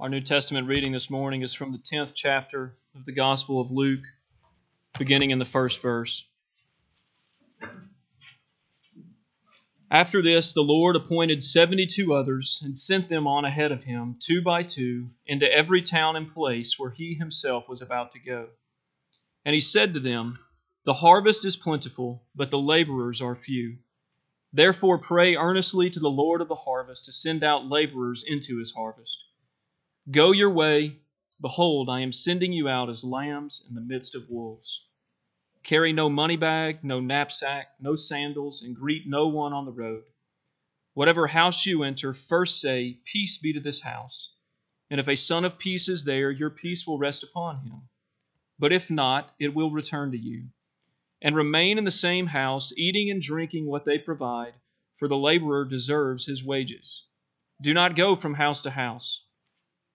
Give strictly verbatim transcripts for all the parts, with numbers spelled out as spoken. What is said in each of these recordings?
Our New Testament reading this morning is from the tenth chapter of the Gospel of Luke, beginning in the first verse. After this, the Lord appointed seventy-two others and sent them on ahead of him, two by two, into every town and place where he himself was about to go. And he said to them, "The harvest is plentiful, but the laborers are few. Therefore pray earnestly to the Lord of the harvest to send out laborers into his harvest. Go your way. Behold, I am sending you out as lambs in the midst of wolves. Carry no money bag, no knapsack, no sandals, and greet no one on the road. Whatever house you enter, first say, 'Peace be to this house.' And if a son of peace is there, your peace will rest upon him. But if not, it will return to you. And remain in the same house, eating and drinking what they provide, for the laborer deserves his wages. Do not go from house to house.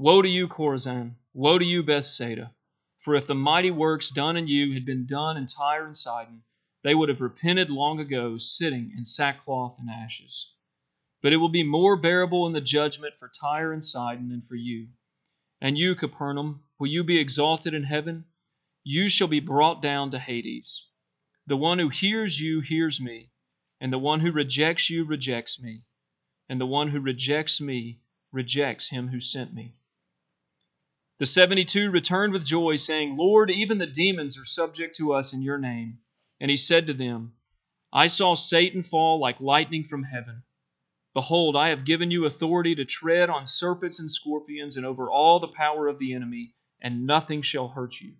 Woe to you, Chorazin! Woe to you, Bethsaida! For if the mighty works done in you had been done in Tyre and Sidon, they would have repented long ago, sitting in sackcloth and ashes. But it will be more bearable in the judgment for Tyre and Sidon than for you. And you, Capernaum, will you be exalted in heaven? You shall be brought down to Hades. The one who hears you hears me, and the one who rejects you rejects me, and the one who rejects me rejects him who sent me." The seventy-two returned with joy, saying, "Lord, even the demons are subject to us in your name." And he said to them, "I saw Satan fall like lightning from heaven. Behold, I have given you authority to tread on serpents and scorpions and over all the power of the enemy, and nothing shall hurt you.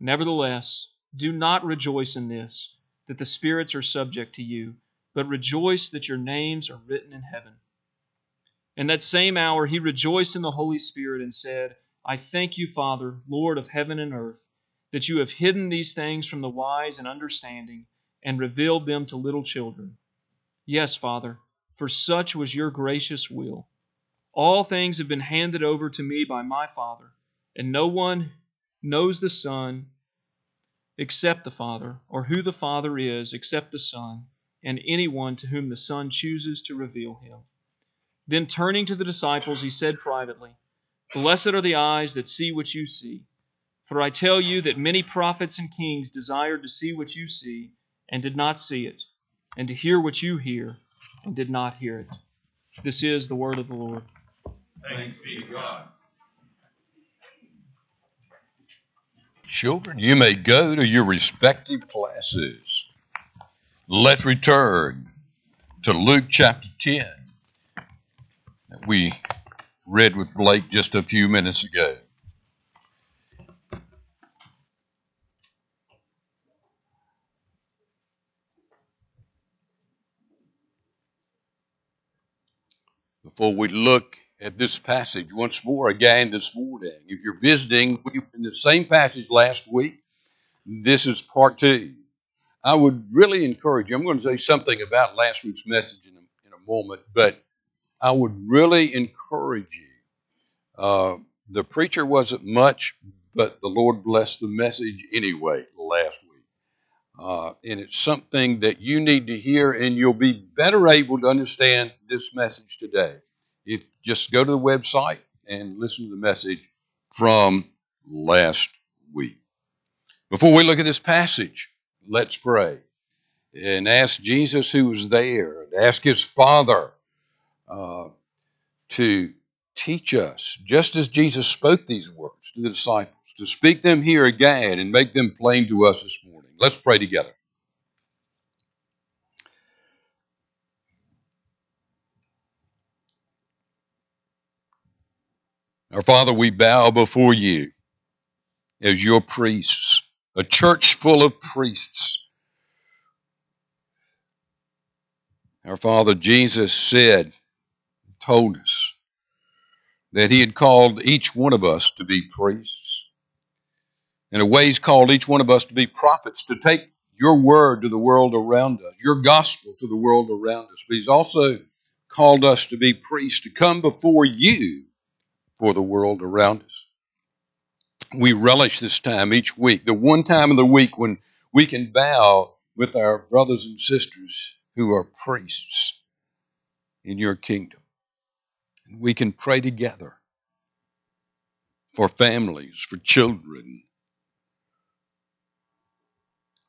Nevertheless, do not rejoice in this, that the spirits are subject to you, but rejoice that your names are written in heaven." And that same hour he rejoiced in the Holy Spirit and said, "I thank you, Father, Lord of heaven and earth, that you have hidden these things from the wise and understanding and revealed them to little children. Yes, Father, for such was your gracious will. All things have been handed over to me by my Father, and no one knows the Son except the Father, or who the Father is except the Son, and anyone to whom the Son chooses to reveal him." Then turning to the disciples, he said privately, "Blessed are the eyes that see what you see. For I tell you that many prophets and kings desired to see what you see, and did not see it, and to hear what you hear, and did not hear it." This is the word of the Lord. Thanks be to God. Children, you may go to your respective classes. Let's return to Luke chapter ten, that we read with Blake just a few minutes ago. Before we look at this passage once more again this morning, if you're visiting, we were in the same passage last week. This is part two. I would really encourage you, I'm going to say something about last week's message in a, in a moment, but I would really encourage you. Uh, the preacher wasn't much, but the Lord blessed the message anyway last week. Uh, and it's something that you need to hear, and you'll be better able to understand this message today. If just go to the website and listen to the message from last week. Before we look at this passage, let's pray and ask Jesus who was there, and ask his Father Uh, to teach us, just as Jesus spoke these words to the disciples, to speak them here again and make them plain to us this morning. Let's pray together. Our Father, we bow before you as your priests, a church full of priests. Our Father, Jesus said, told us that he had called each one of us to be priests. In a way, he's called each one of us to be prophets, to take your word to the world around us, your gospel to the world around us. But he's also called us to be priests, to come before you for the world around us. We relish this time each week, the one time of the week when we can bow with our brothers and sisters who are priests in your kingdom. And we can pray together for families, for children.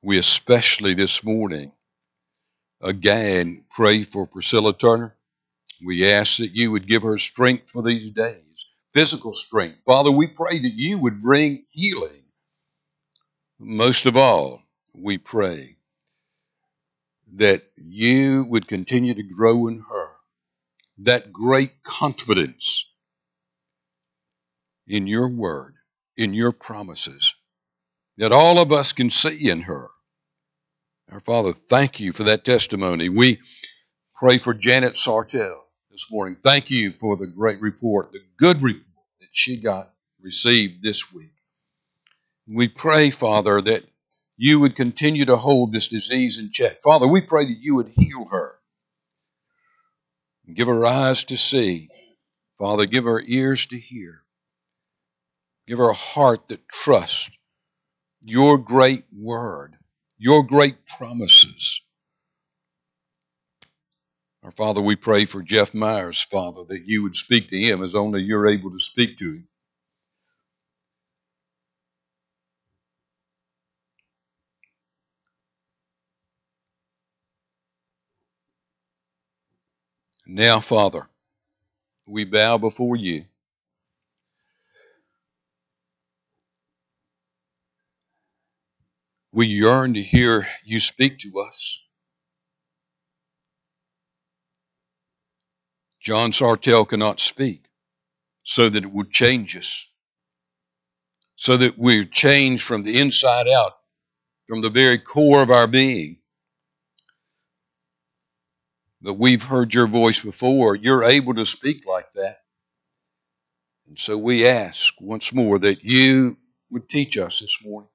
We especially this morning, again, pray for Priscilla Turner. We ask that you would give her strength for these days, physical strength. Father, we pray that you would bring healing. Most of all, we pray that you would continue to grow in her that great confidence in your word, in your promises, that all of us can see in her. Our Father, thank you for that testimony. We pray for Janet Sartell this morning. Thank you for the great report, the good report that she got received this week. We pray, Father, that you would continue to hold this disease in check. Father, we pray that you would heal her. Give her eyes to see. Father, give her ears to hear. Give her a heart that trusts your great word, your great promises. Our Father, we pray for Jeff Myers, Father, that you would speak to him as only you're able to speak to him. Now, Father, we bow before you. We yearn to hear you speak to us. John Sartell cannot speak so that it would change us, so that we're changed from the inside out, from the very core of our being. But we've heard your voice before. You're able to speak like that. And so we ask once more that you would teach us this morning.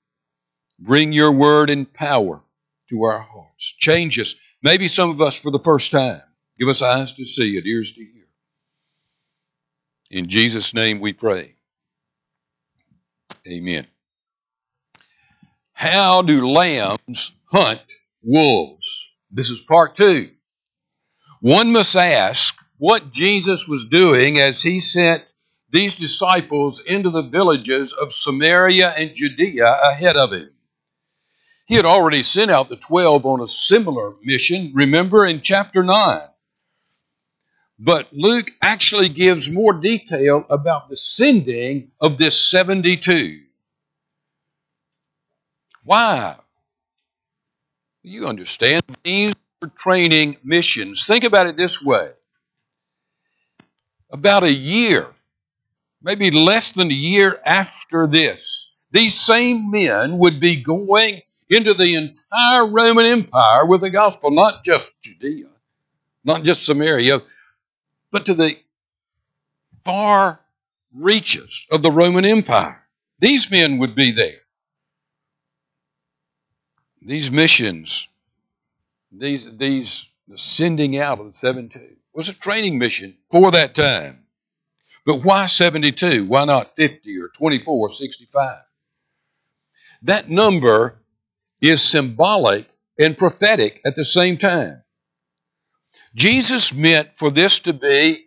Bring your word and power to our hearts. Change us. Maybe some of us for the first time. Give us eyes to see and ears to hear. In Jesus' name we pray. Amen. How do lambs hunt wolves? This is part two. One must ask what Jesus was doing as he sent these disciples into the villages of Samaria and Judea ahead of him. He had already sent out the twelve on a similar mission, remember, in chapter nine. But Luke actually gives more detail about the sending of this seventy-two. Why? You understand these training missions. Think about it this way. About a year, maybe less than a year after this, these same men would be going into the entire Roman Empire with the gospel, not just Judea, not just Samaria, but to the far reaches of the Roman Empire. These men would be there. These missions These, these, the sending out of the seventy-two was a training mission for that time. But why seventy-two? Why not fifty or twenty-four or sixty-five? That number is symbolic and prophetic at the same time. Jesus meant for this to be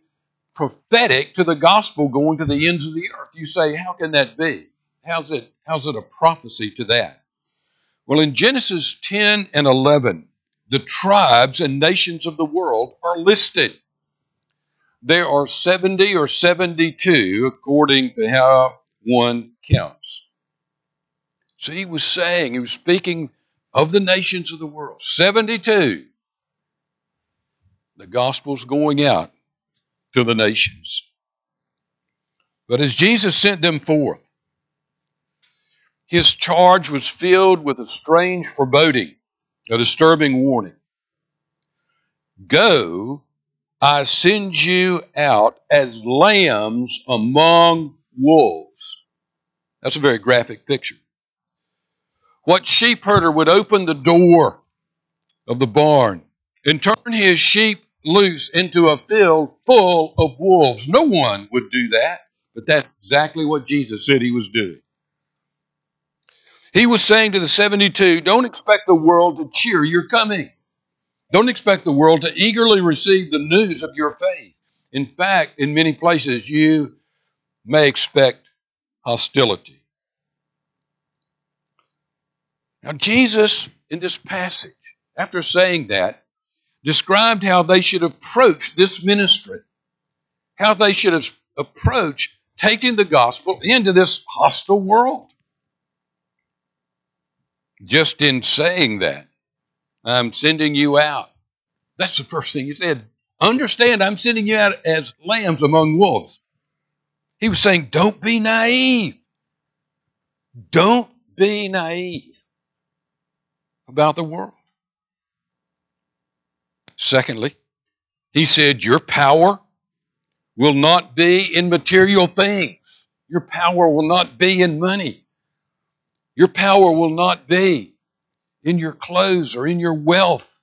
prophetic to the gospel going to the ends of the earth. You say, how can that be? How's it, how's it a prophecy to that? Well, in Genesis ten and eleven, the tribes and nations of the world are listed. There are seventy or seventy-two, according to how one counts. So he was saying, he was speaking of the nations of the world. seventy-two. The gospel's going out to the nations. But as Jesus sent them forth, his charge was filled with a strange foreboding. A disturbing warning. Go I send you out as lambs among wolves. That's a very graphic picture. What sheep herder would open the door of the barn and turn his sheep loose into a field full of wolves? No one would do that, but that's exactly what Jesus said he was doing. He was saying to the seventy-two, don't expect the world to cheer your coming. Don't expect the world to eagerly receive the news of your faith. In fact, in many places, you may expect hostility. Now, Jesus, in this passage, after saying that, described how they should approach this ministry, how they should approach taking the gospel into this hostile world. Just in saying that, I'm sending you out. That's the first thing he said. Understand, I'm sending you out as lambs among wolves. He was saying, don't be naive. Don't be naive about the world. Secondly, he said, your power will not be in material things. Your power will not be in money. Your power will not be in your clothes or in your wealth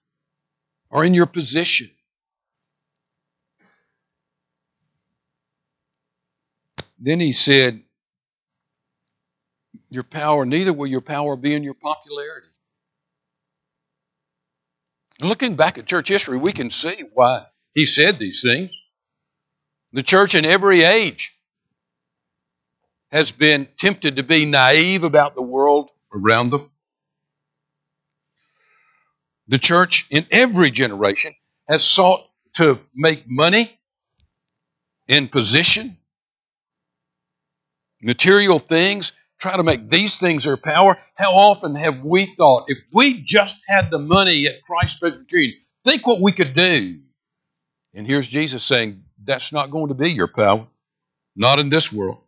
or in your position. Then he said, your power, neither will your power be in your popularity. And looking back at church history, we can see why he said these things. The church in every age has been tempted to be naive about the world around them. The church in every generation has sought to make money in position, material things, try to make these things their power. How often have we thought, if we just had the money at Christ Presbyterian, think what we could do? And here's Jesus saying, that's not going to be your power, not in this world.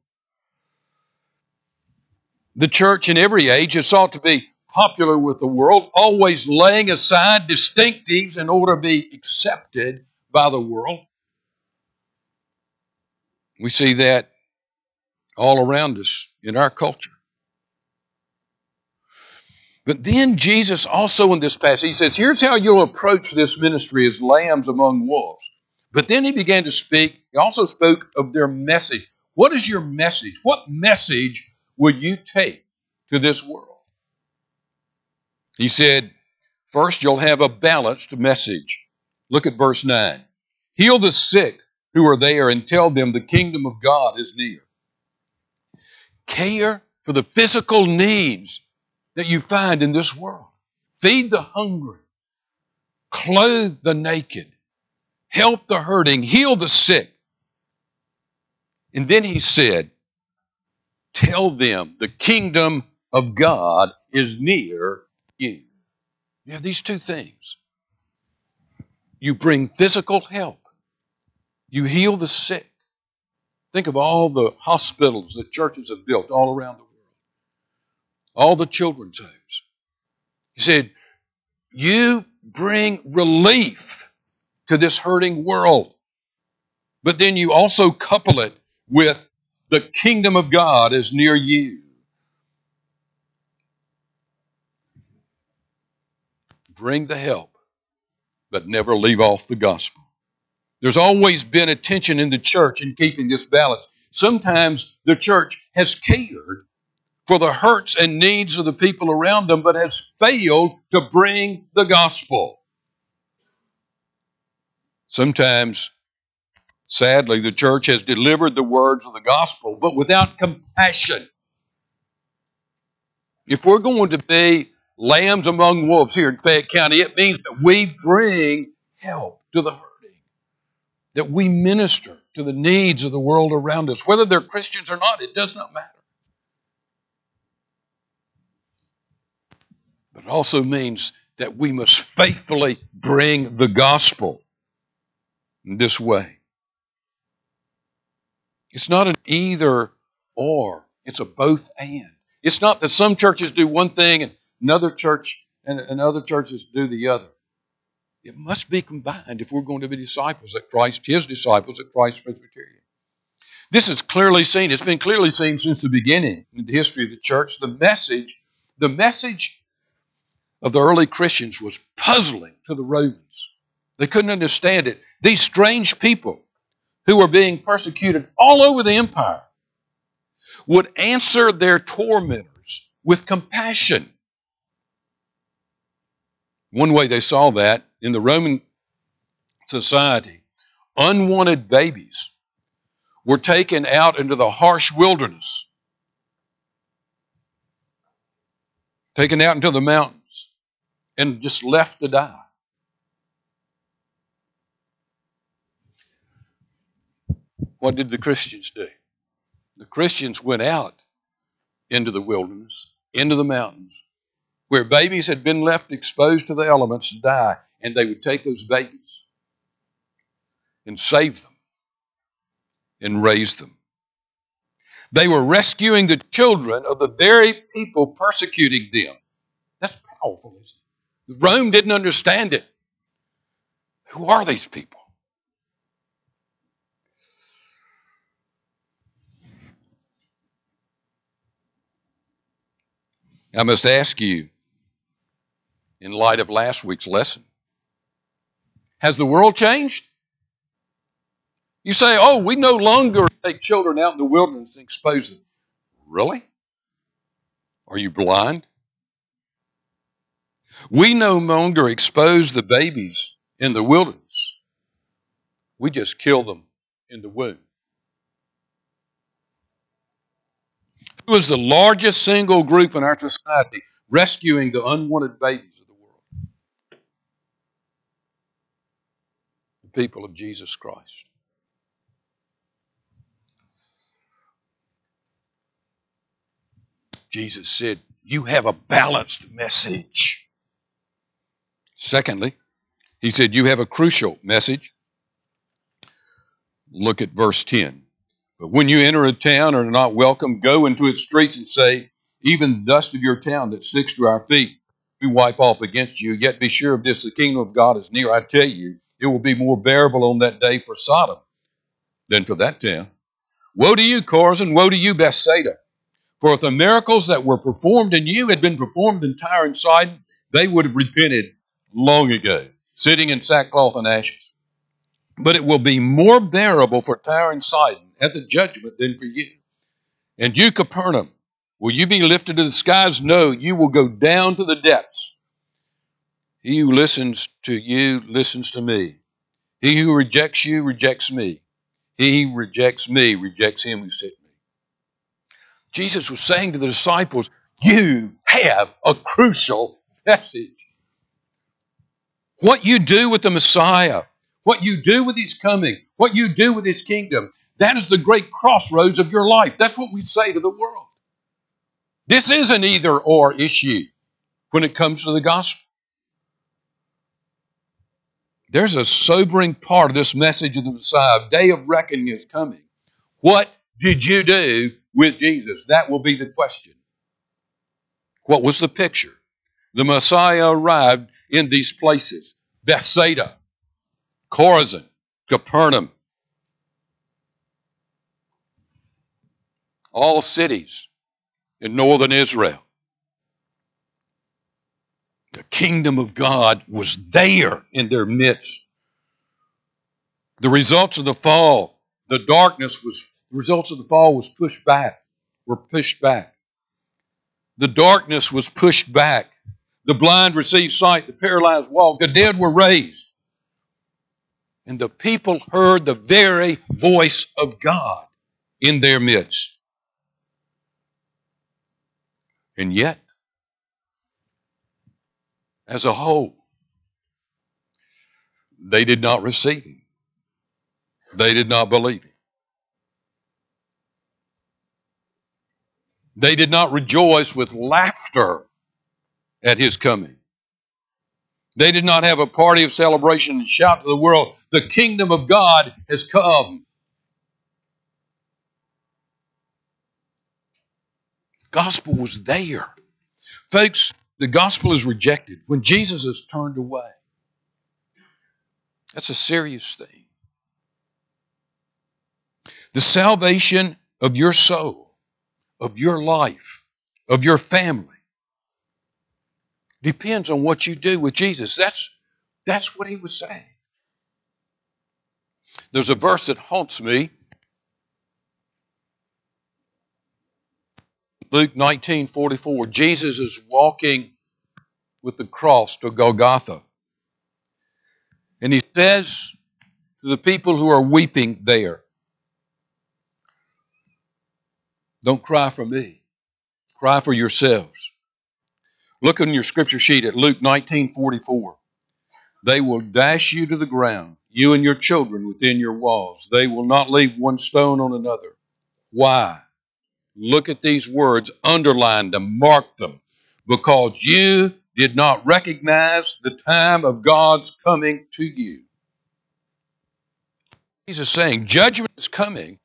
The church in every age has sought to be popular with the world, always laying aside distinctives in order to be accepted by the world. We see that all around us in our culture. But then Jesus also in this passage, he says, here's how you'll approach this ministry as lambs among wolves. But then he began to speak, he also spoke of their message. What is your message? What message will you take to this world? He said, first you'll have a balanced message. Look at verse nine. Heal the sick who are there and tell them the kingdom of God is near. Care for the physical needs that you find in this world. Feed the hungry. Clothe the naked. Help the hurting. Heal the sick. And then he said, tell them the kingdom of God is near you. You have these two things. You bring physical help. You heal the sick. Think of all the hospitals that churches have built all around the world. All the children's homes. He said, you bring relief to this hurting world. But then you also couple it with the kingdom of God is near you. Bring the help, but never leave off the gospel. There's always been a tension in the church in keeping this balance. Sometimes the church has cared for the hurts and needs of the people around them, but has failed to bring the gospel. Sometimes, sadly, the church has delivered the words of the gospel, but without compassion. If we're going to be lambs among wolves here in Fayette County, it means that we bring help to the hurting, that we minister to the needs of the world around us. Whether they're Christians or not, it does not matter. But it also means that we must faithfully bring the gospel in this way. It's not an either or, it's a both and. It's not that some churches do one thing and another church and, and other churches do the other. It must be combined if we're going to be disciples at Christ, his disciples at Christ Presbyterian. This is clearly seen. It's been clearly seen since the beginning in the history of the church. The message, the message of the early Christians was puzzling to the Romans. They couldn't understand it. These strange people who were being persecuted all over the empire would answer their tormentors with compassion. One way they saw that in the Roman society, unwanted babies were taken out into the harsh wilderness, taken out into the mountains, and just left to die. What did the Christians do? The Christians went out into the wilderness, into the mountains, where babies had been left exposed to the elements to die, and they would take those babies and save them and raise them. They were rescuing the children of the very people persecuting them. That's powerful, isn't it? Rome didn't understand it. Who are these people? I must ask you, in light of last week's lesson, has the world changed? You say, oh, we no longer take children out in the wilderness and expose them. Really? Are you blind? We no longer expose the babies in the wilderness. We just kill them in the womb. It was the largest single group in our society rescuing the unwanted babies of the world. The people of Jesus Christ. Jesus said, you have a balanced message. Secondly, he said, you have a crucial message. Look at verse ten. But when you enter a town and are not welcome, go into its streets and say, even the dust of your town that sticks to our feet, we wipe off against you. Yet be sure of this, the kingdom of God is near. I tell you, it will be more bearable on that day for Sodom than for that town. Woe to you, Chorazin, woe to you, Bethsaida. For if the miracles that were performed in you had been performed in Tyre and Sidon, they would have repented long ago, sitting in sackcloth and ashes. But it will be more bearable for Tyre and Sidon at the judgment than for you. And you, Capernaum, will you be lifted to the skies? No, you will go down to the depths. He who listens to you listens to me. He who rejects you rejects me. He who rejects me rejects him who sent me. Jesus was saying to the disciples, you have a crucial message. What you do with the Messiah, what you do with his coming, what you do with his kingdom, that is the great crossroads of your life. That's what we say to the world. This is an either-or issue when it comes to the gospel. There's a sobering part of this message of the Messiah. Day of reckoning is coming. What did you do with Jesus? That will be the question. What was the picture? The Messiah arrived in these places. Bethsaida, Chorazin, Capernaum. All cities in northern Israel. The kingdom of God was there in their midst. The results of the fall, the darkness was, the results of the fall was pushed back, were pushed back. The darkness was pushed back. The blind received sight, the paralyzed walked, the dead were raised. And the people heard the very voice of God in their midst. And yet, as a whole, they did not receive him. They did not believe him. They did not rejoice with laughter at his coming. They did not have a party of celebration and shout to the world, the kingdom of God has come. Gospel was there. Folks, the gospel is rejected when Jesus is turned away. That's a serious thing. The salvation of your soul, of your life, of your family, depends on what you do with Jesus. That's, that's what he was saying. There's a verse that haunts me. Luke nineteen forty-four. Jesus is walking with the cross to Golgotha. And he says to the people who are weeping there, "Don't cry for me. Cry for yourselves." Look on your scripture sheet at Luke nineteen forty-four. "They will dash you to the ground, you and your children within your walls. They will not leave one stone on another." Why? Look at these words, underline them, mark them. "Because you did not recognize the time of God's coming to you." Jesus is saying judgment is coming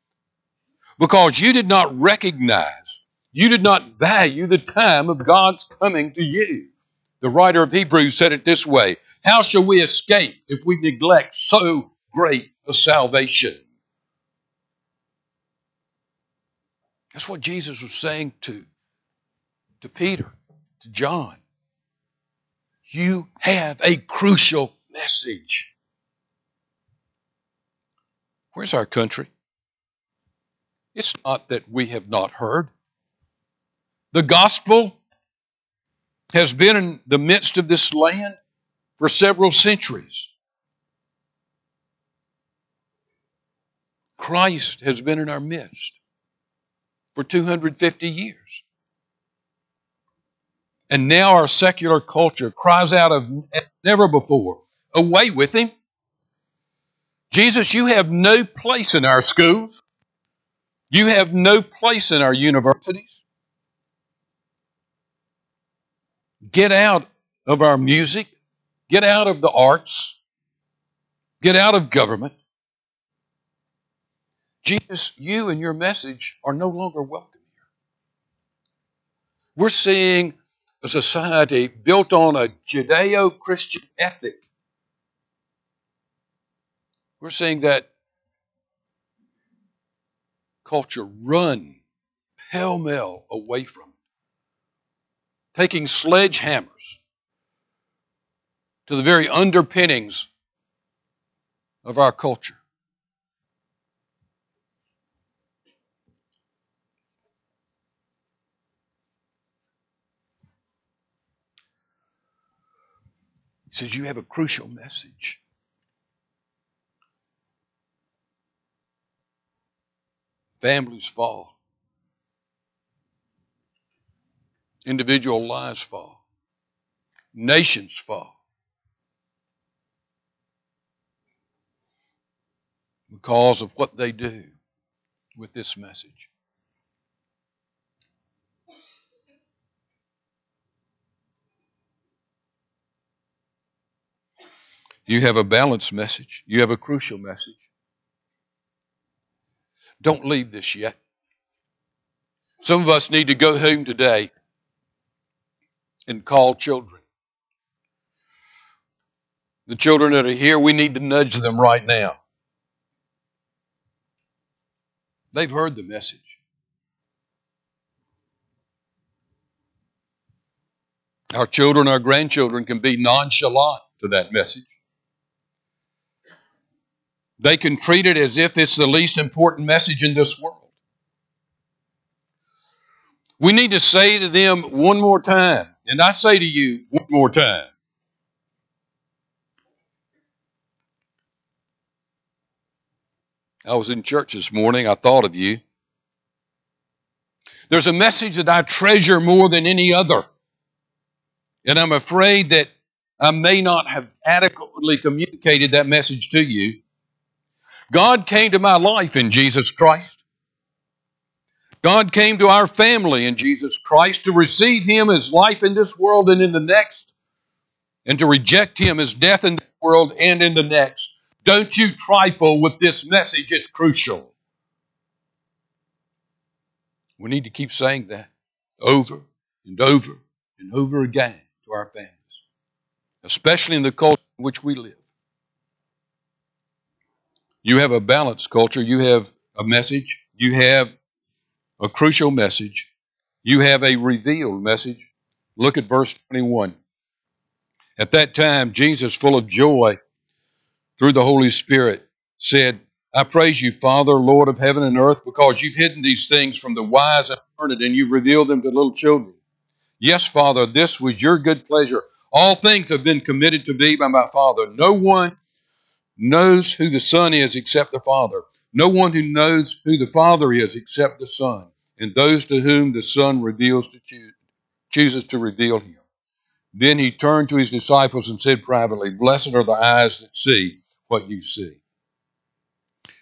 because you did not recognize, you did not value the time of God's coming to you. The writer of Hebrews said it this way, "How shall we escape if we neglect so great a salvation?" That's what Jesus was saying to, to Peter, to John. You have a crucial message. Where's our country? It's not that we have not heard. The gospel has been in the midst of this land for several centuries. Christ has been in our midst for two hundred fifty years. And now our secular culture cries out of never before, away with him. Jesus, you have no place in our schools. You have no place in our universities. Get out of our music. Get out of the arts. Get out of government. Jesus, you and your message are no longer welcome here. We're seeing a society built on a Judeo-Christian ethic. We're seeing that culture run pell-mell away from it, taking sledgehammers to the very underpinnings of our culture. He says, you have a crucial message. Families fall. Individual lives fall. Nations fall. Because of what they do with this message. You have a balanced message. You have a crucial message. Don't leave this yet. Some of us need to go home today and call children. The children that are here, we need to nudge them right now. They've heard the message. Our children, our grandchildren can be nonchalant to that message. They can treat it as if it's the least important message in this world. We need to say to them one more time, and I say to you one more time, I was in church this morning, I thought of you. There's a message that I treasure more than any other, and I'm afraid that I may not have adequately communicated that message to you. God came to my life in Jesus Christ. God came to our family in Jesus Christ to receive him as life in this world and in the next, and to reject him as death in this world and in the next. Don't you trifle with this message. It's crucial. We need to keep saying that over and over and over again to our families, especially in the culture in which we live. You have a balanced culture. You have a message. You have a crucial message. You have a revealed message. Look at verse twenty-one. At that time, Jesus, full of joy through the Holy Spirit, said, I praise you, Father, Lord of heaven and earth, because you've hidden these things from the wise and learned, and you've revealed them to little children. Yes, Father, this was your good pleasure. All things have been committed to me by my Father. No one knows who the Son is except the Father. No one who knows who the Father is except the Son, and those to whom the Son reveals to choose, chooses to reveal him. Then he turned to his disciples and said privately, Blessed are the eyes that see what you see.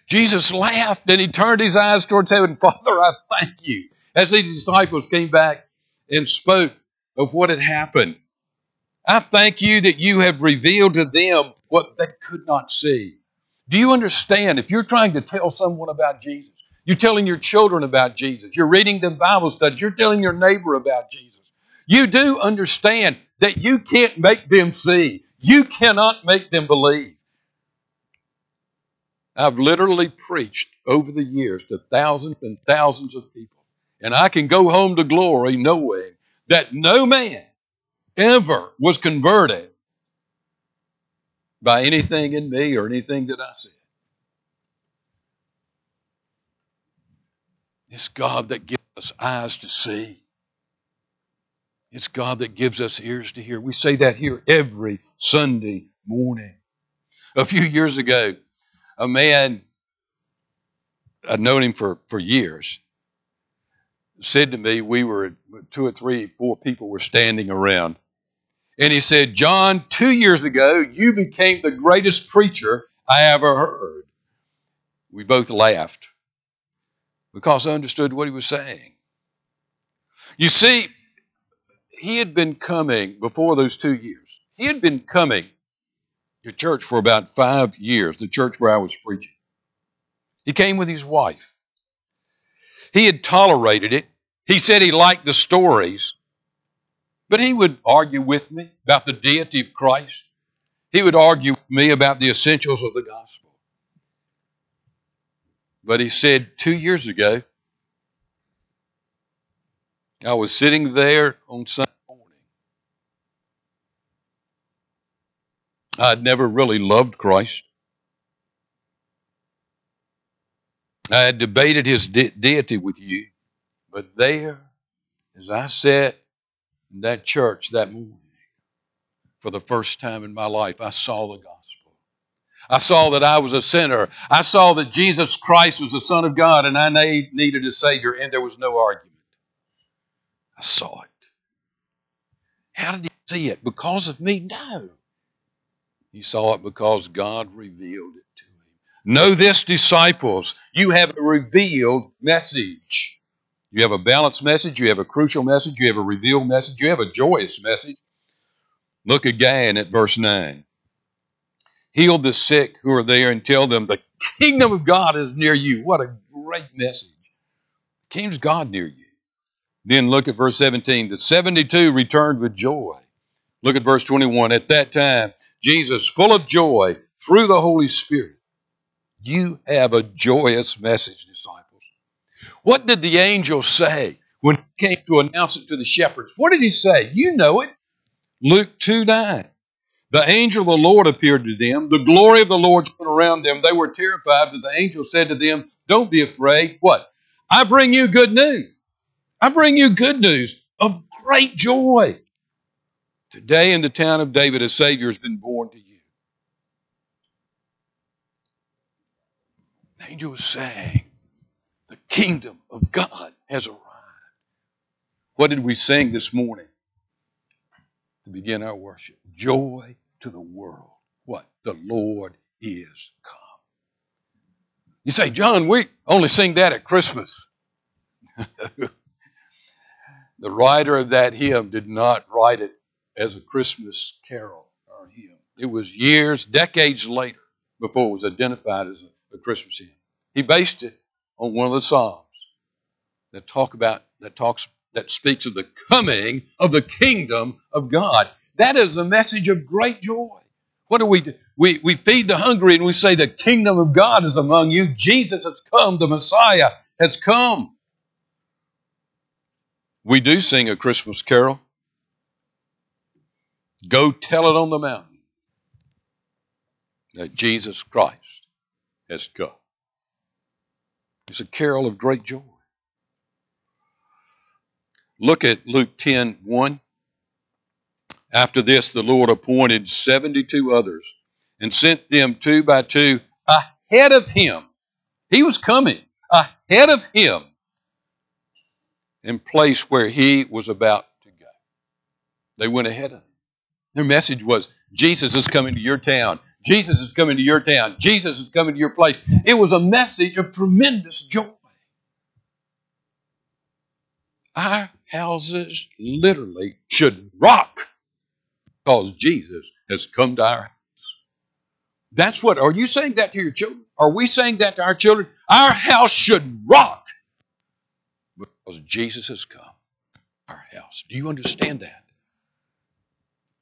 Jesus laughed, and he turned his eyes towards heaven. Father, I thank you. As these disciples came back and spoke of what had happened, I thank you that you have revealed to them what they could not see. Do you understand? If you're trying to tell someone about Jesus, you're telling your children about Jesus, you're reading them Bible studies, you're telling your neighbor about Jesus, you do understand that you can't make them see. You cannot make them believe. I've literally preached over the years to thousands and thousands of people, and I can go home to glory knowing that no man ever was converted by anything in me or anything that I said. It's God that gives us eyes to see. It's God that gives us ears to hear. We say that here every Sunday morning. A few years ago, a man, I'd known him for, for years, said to me, we were two or three, four people were standing around. And he said, John, two years ago, you became the greatest preacher I ever heard. We both laughed because I understood what he was saying. You see, he had been coming before those two years. He had been coming to church for about five years, the church where I was preaching. He came with his wife. He had tolerated it. He said he liked the stories, but he would argue with me about the deity of Christ. He would argue with me about the essentials of the gospel. But he said, two years ago, I was sitting there on Sunday morning. I'd never really loved Christ. I had debated his de- deity with you, but there, as I sat in that church that morning, for the first time in my life, I saw the gospel. I saw that I was a sinner. I saw that Jesus Christ was the Son of God, and I need, needed a Savior, and there was no argument. I saw it. How did he see it? Because of me? No. He saw it because God revealed it to him. Know this, disciples, you have a revealed message. You have a balanced message, you have a crucial message, you have a revealed message, you have a joyous message. Look again at verse nine. Heal the sick who are there and tell them the kingdom of God is near you. What a great message. The kingdom of God near you. Then look at verse seventeen. The seventy-two returned with joy. Look at verse twenty-one. At that time, Jesus, full of joy, through the Holy Spirit. You have a joyous message, disciples. What did the angel say when he came to announce it to the shepherds? What did he say? You know it. Luke two nine. The angel of the Lord appeared to them. The glory of the Lord shone around them. They were terrified, but the angel said to them, don't be afraid. What? I bring you good news. I bring you good news of great joy. Today in the town of David, a Savior has been born to you. The angel was saying, the kingdom of God has arrived. What did we sing this morning to begin our worship? Joy to the world. What? The Lord is come. You say, John, we only sing that at Christmas. The writer of that hymn did not write it as a Christmas carol or hymn. It was years, decades later before it was identified as a, a Christmas hymn. He based it on one of the Psalms that talk about that talks that speaks of the coming of the kingdom of God. That is a message of great joy. What do we do? We, we feed the hungry and we say the kingdom of God is among you. Jesus has come. The Messiah has come. We do sing a Christmas carol. Go tell it on the mountain that Jesus Christ has come. It's a carol of great joy. Look at Luke ten one. After this, the Lord appointed seventy-two others and sent them two by two ahead of him. He was coming ahead of him in place where he was about to go. They went ahead of him. Their message was, Jesus is coming to your town. Jesus is coming to your town. Jesus is coming to your place. It was a message of tremendous joy. Our houses literally should rock because Jesus has come to our house. That's what, are you saying that to your children? Are we saying that to our children? Our house should rock because Jesus has come to our house. Do you understand that?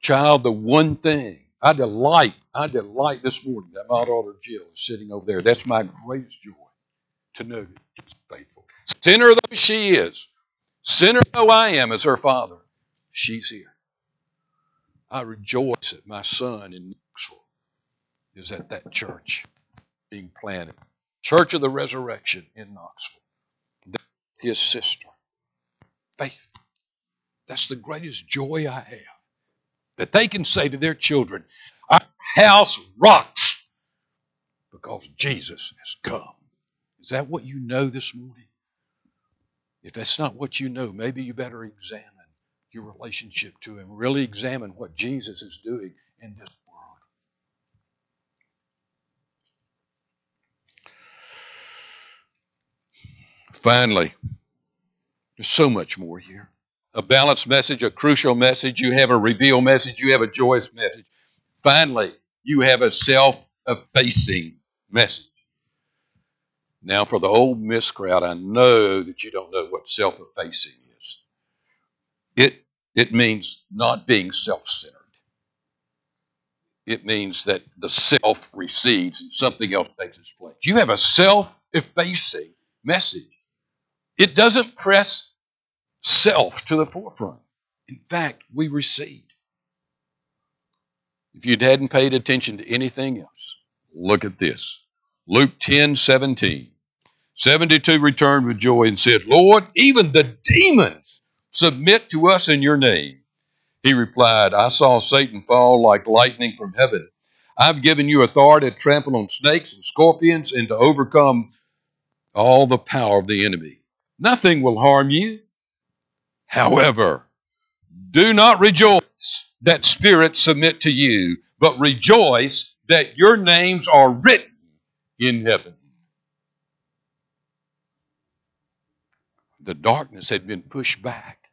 Child, the one thing I delight, I delight this morning that my daughter Jill is sitting over there. That's my greatest joy, to know that she's faithful. Sinner though she is, sinner though I am as her father, she's here. I rejoice that my son in Knoxville is at that church being planted. Church of the Resurrection in Knoxville. That's his sister. Faithful. That's the greatest joy I have. That they can say to their children, our house rocks because Jesus has come. Is that what you know this morning? If that's not what you know, maybe you better examine your relationship to him. Really examine what Jesus is doing in this world. Finally, there's so much more here. A balanced message, a crucial message. You have a reveal message. You have a joyous message. Finally, you have a self-effacing message. Now, for the old Miss crowd, I know that you don't know what self-effacing is. It, it means not being self-centered. It means that the self recedes and something else takes its place. You have a self-effacing message. It doesn't press self to the forefront. In fact, we recede. If you hadn't paid attention to anything else, look at this. Luke ten seventeen. seventy-two returned with joy and said, Lord, even the demons submit to us in your name. He replied, I saw Satan fall like lightning from heaven. I've given you authority to trample on snakes and scorpions and to overcome all the power of the enemy. Nothing will harm you. However, do not rejoice that spirits submit to you, but rejoice that your names are written in heaven. The darkness had been pushed back.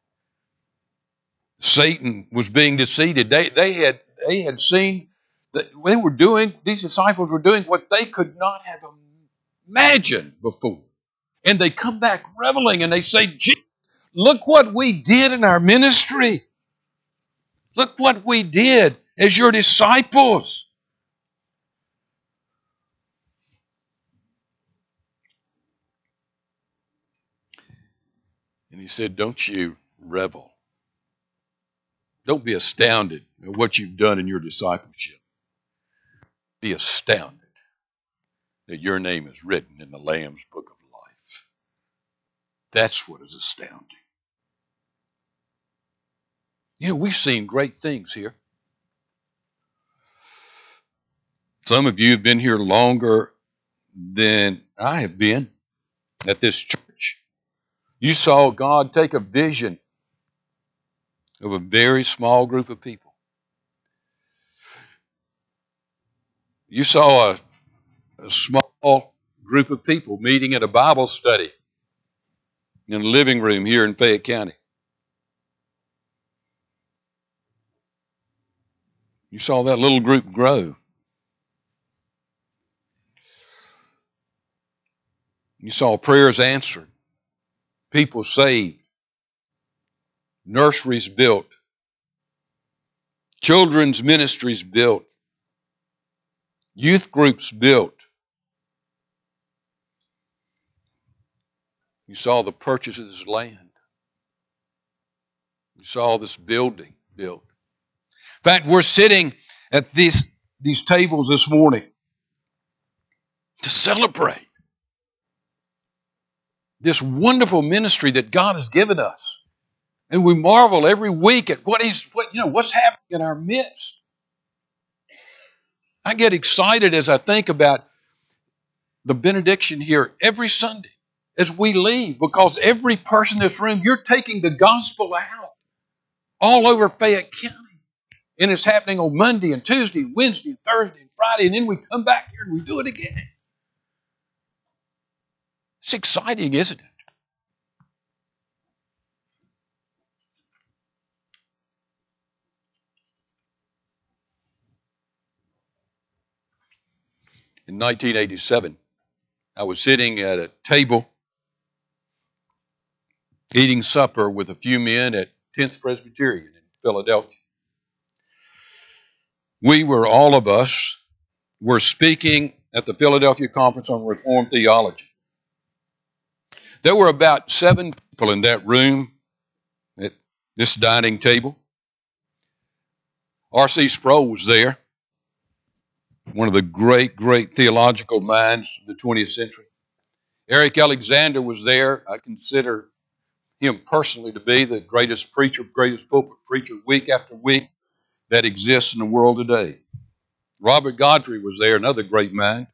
Satan was being deceived. They, they, had, they had seen that they were doing, these disciples were doing what they could not have imagined before. And they come back reveling and they say, Jesus, look what we did in our ministry. Look what we did as your disciples. And he said, don't you revel. Don't be astounded at what you've done in your discipleship. Be astounded that your name is written in the Lamb's Book of Life. That's what is astounding. You know, we've seen great things here. Some of you have been here longer than I have been at this church. You saw God take a vision of a very small group of people. You saw a, a small group of people meeting at a Bible study in a living room here in Fayette County. You saw that little group grow. You saw prayers answered, people saved, nurseries built, children's ministries built, Youth groups built. You saw the purchase of this land. You saw this building built. In fact, we're sitting at these, these tables this morning to celebrate this wonderful ministry that God has given us. And we marvel every week at what he's, what, you know, what's happening in our midst. I get excited as I think about the benediction here every Sunday as we leave, because every person in this room, you're taking the gospel out all over Fayette County. And it's happening on Monday and Tuesday, Wednesday, and Thursday, and Friday, and then we come back here and we do it again. It's exciting, isn't it? In nineteen eighty-seven, I was sitting at a table eating supper with a few men at tenth Presbyterian in Philadelphia. We were, all of us, were speaking at the Philadelphia Conference on Reformed Theology. There were about seven people in that room at this dining table. R C Sproul was there, one of the great, great theological minds of the twentieth century. Eric Alexander was there. I consider him personally to be the greatest preacher, greatest pulpit preacher week after week that exists in the world today. Robert Godfrey was there, another great mind.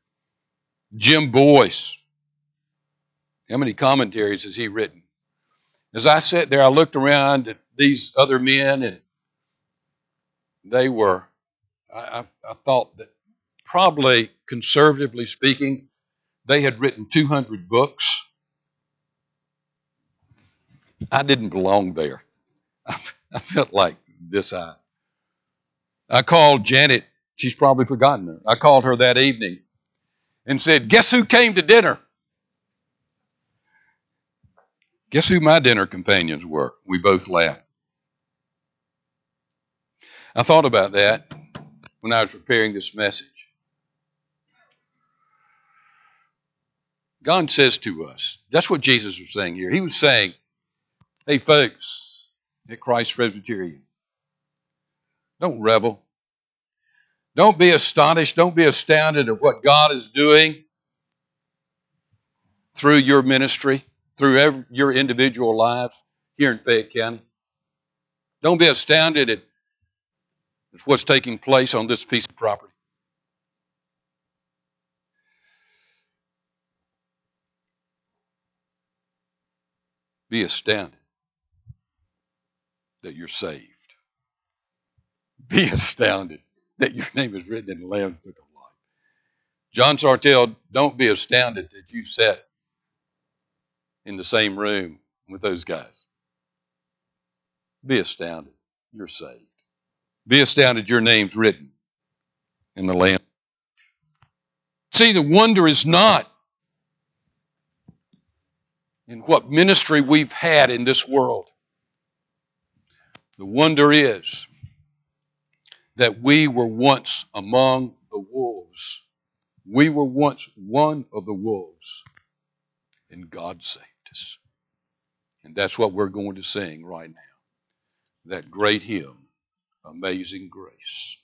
Jim Boyce. How many commentaries has he written? As I sat there, I looked around at these other men, and they were, I, I, I thought that probably, conservatively speaking, they had written two hundred books. I didn't belong there. I, I felt like this I. I called Janet, she's probably forgotten her. I called her that evening and said, guess who came to dinner? Guess who my dinner companions were? We both laughed. I thought about that when I was preparing this message. God says to us, that's what Jesus was saying here. He was saying, hey folks at Christ Presbyterian, don't revel. Don't be astonished. Don't be astounded at what God is doing through your ministry, through every, your individual lives here in Fayette County. Don't be astounded at what's taking place on this piece of property. Be astounded that you're saved. Be astounded that your name is written in the Lamb's Book of Life. John Sartell, don't be astounded that you sat in the same room with those guys. Be astounded you're saved. Be astounded your name's written in the Lamb's Book of Life. See, the wonder is not in what ministry we've had in this world. The wonder is that we were once among the wolves. We were once one of the wolves. And God saved us. And that's what we're going to sing right now. That great hymn, Amazing Grace.